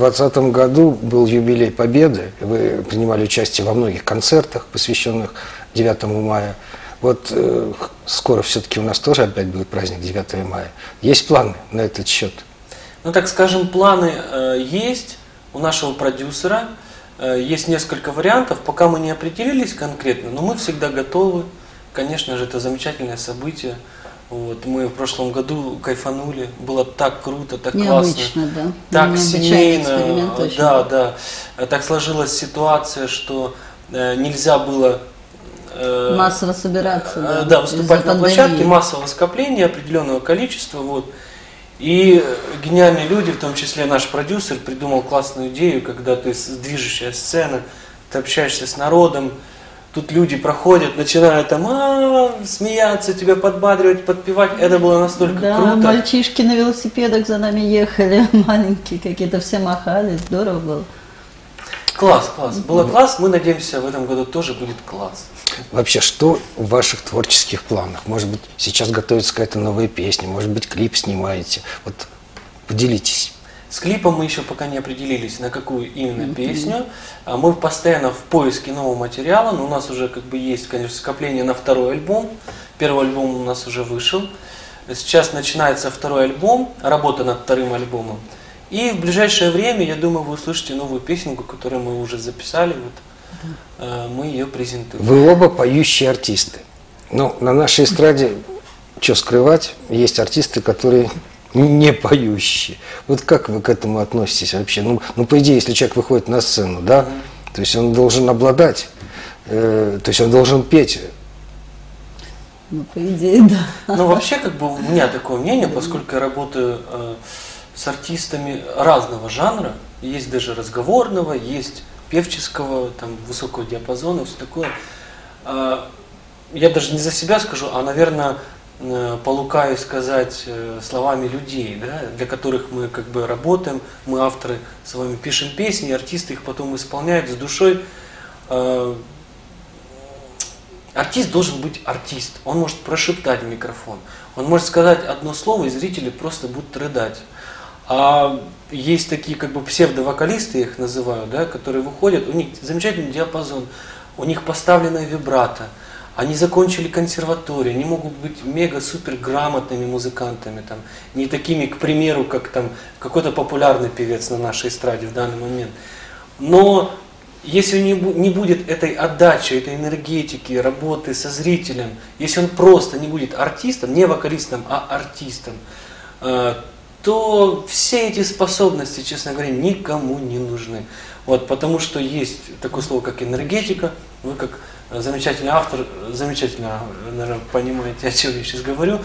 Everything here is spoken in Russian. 2020 году был юбилей Победы. Вы принимали участие во многих концертах, посвященных 9 мая. Вот скоро все-таки у нас тоже опять будет праздник 9 мая. Есть планы на этот счет? Ну, так скажем, планы есть у нашего продюсера. Есть несколько вариантов. Пока мы не определились конкретно, но мы всегда готовы. Конечно же, это замечательное событие. Вот, мы в прошлом году кайфанули, было так круто, так классно, да. Так семейно, да. Так сложилась ситуация, что нельзя было массово собираться, да, выступать на площадке, массовое скопление определенного количества, вот. И гениальные люди, в том числе наш продюсер, придумал классную идею, когда ты движущая сцена, ты общаешься с народом. Тут люди проходят, начинают там смеяться, тебя подбадривать, подпевать. Это было настолько круто. Мальчишки на велосипедах за нами ехали, маленькие какие-то, все махали, здорово было. Класс. Было класс, мы надеемся, в этом году тоже будет класс. Вообще, что в ваших творческих планах? Может быть, сейчас готовится какая-то новая песня, может быть, клип снимаете. Вот поделитесь. С клипом мы еще пока не определились, на какую именно песню. Мы постоянно в поиске нового материала, но у нас уже как бы есть, конечно, скопление на второй альбом. Первый альбом у нас уже вышел. Сейчас начинается второй альбом, работа над вторым альбомом. И в ближайшее время, я думаю, вы услышите новую песенку, которую мы уже записали. Вот, мы ее презентуем. Вы оба поющие артисты. Но на нашей эстраде, что скрывать, есть артисты, которые... не поющие. Вот как вы к этому относитесь вообще? Ну, по идее, если человек выходит на сцену, да, то есть он должен обладать, то есть он должен петь. Ну, по идее, да. Ну, вообще, как бы у меня такое мнение, поскольку я работаю с артистами разного жанра, есть даже разговорного, есть певческого, там, высокого диапазона, все такое. Я даже не за себя скажу, а, наверное, полукаю сказать словами людей, да, для которых мы как бы работаем, мы авторы с вами пишем песни, артисты их потом исполняют с душой. Артист должен быть артист, он может прошептать в микрофон, он может сказать одно слово, и зрители просто будут рыдать. А есть такие как бы псевдовокалисты, я их называю, да, которые выходят, у них замечательный диапазон, у них поставленная вибрато. Они закончили консерваторию, они могут быть мега-супер грамотными музыкантами, там, не такими, к примеру, как там какой-то популярный певец на нашей эстраде в данный момент. Но если не будет этой отдачи, этой энергетики, работы со зрителем, если он просто не будет артистом, не вокалистом, а артистом, то все эти способности, честно говоря, никому не нужны. Вот, потому что есть такое слово, как энергетика, вы как замечательный автор, замечательно, наверное, понимаете, о чем я сейчас говорю.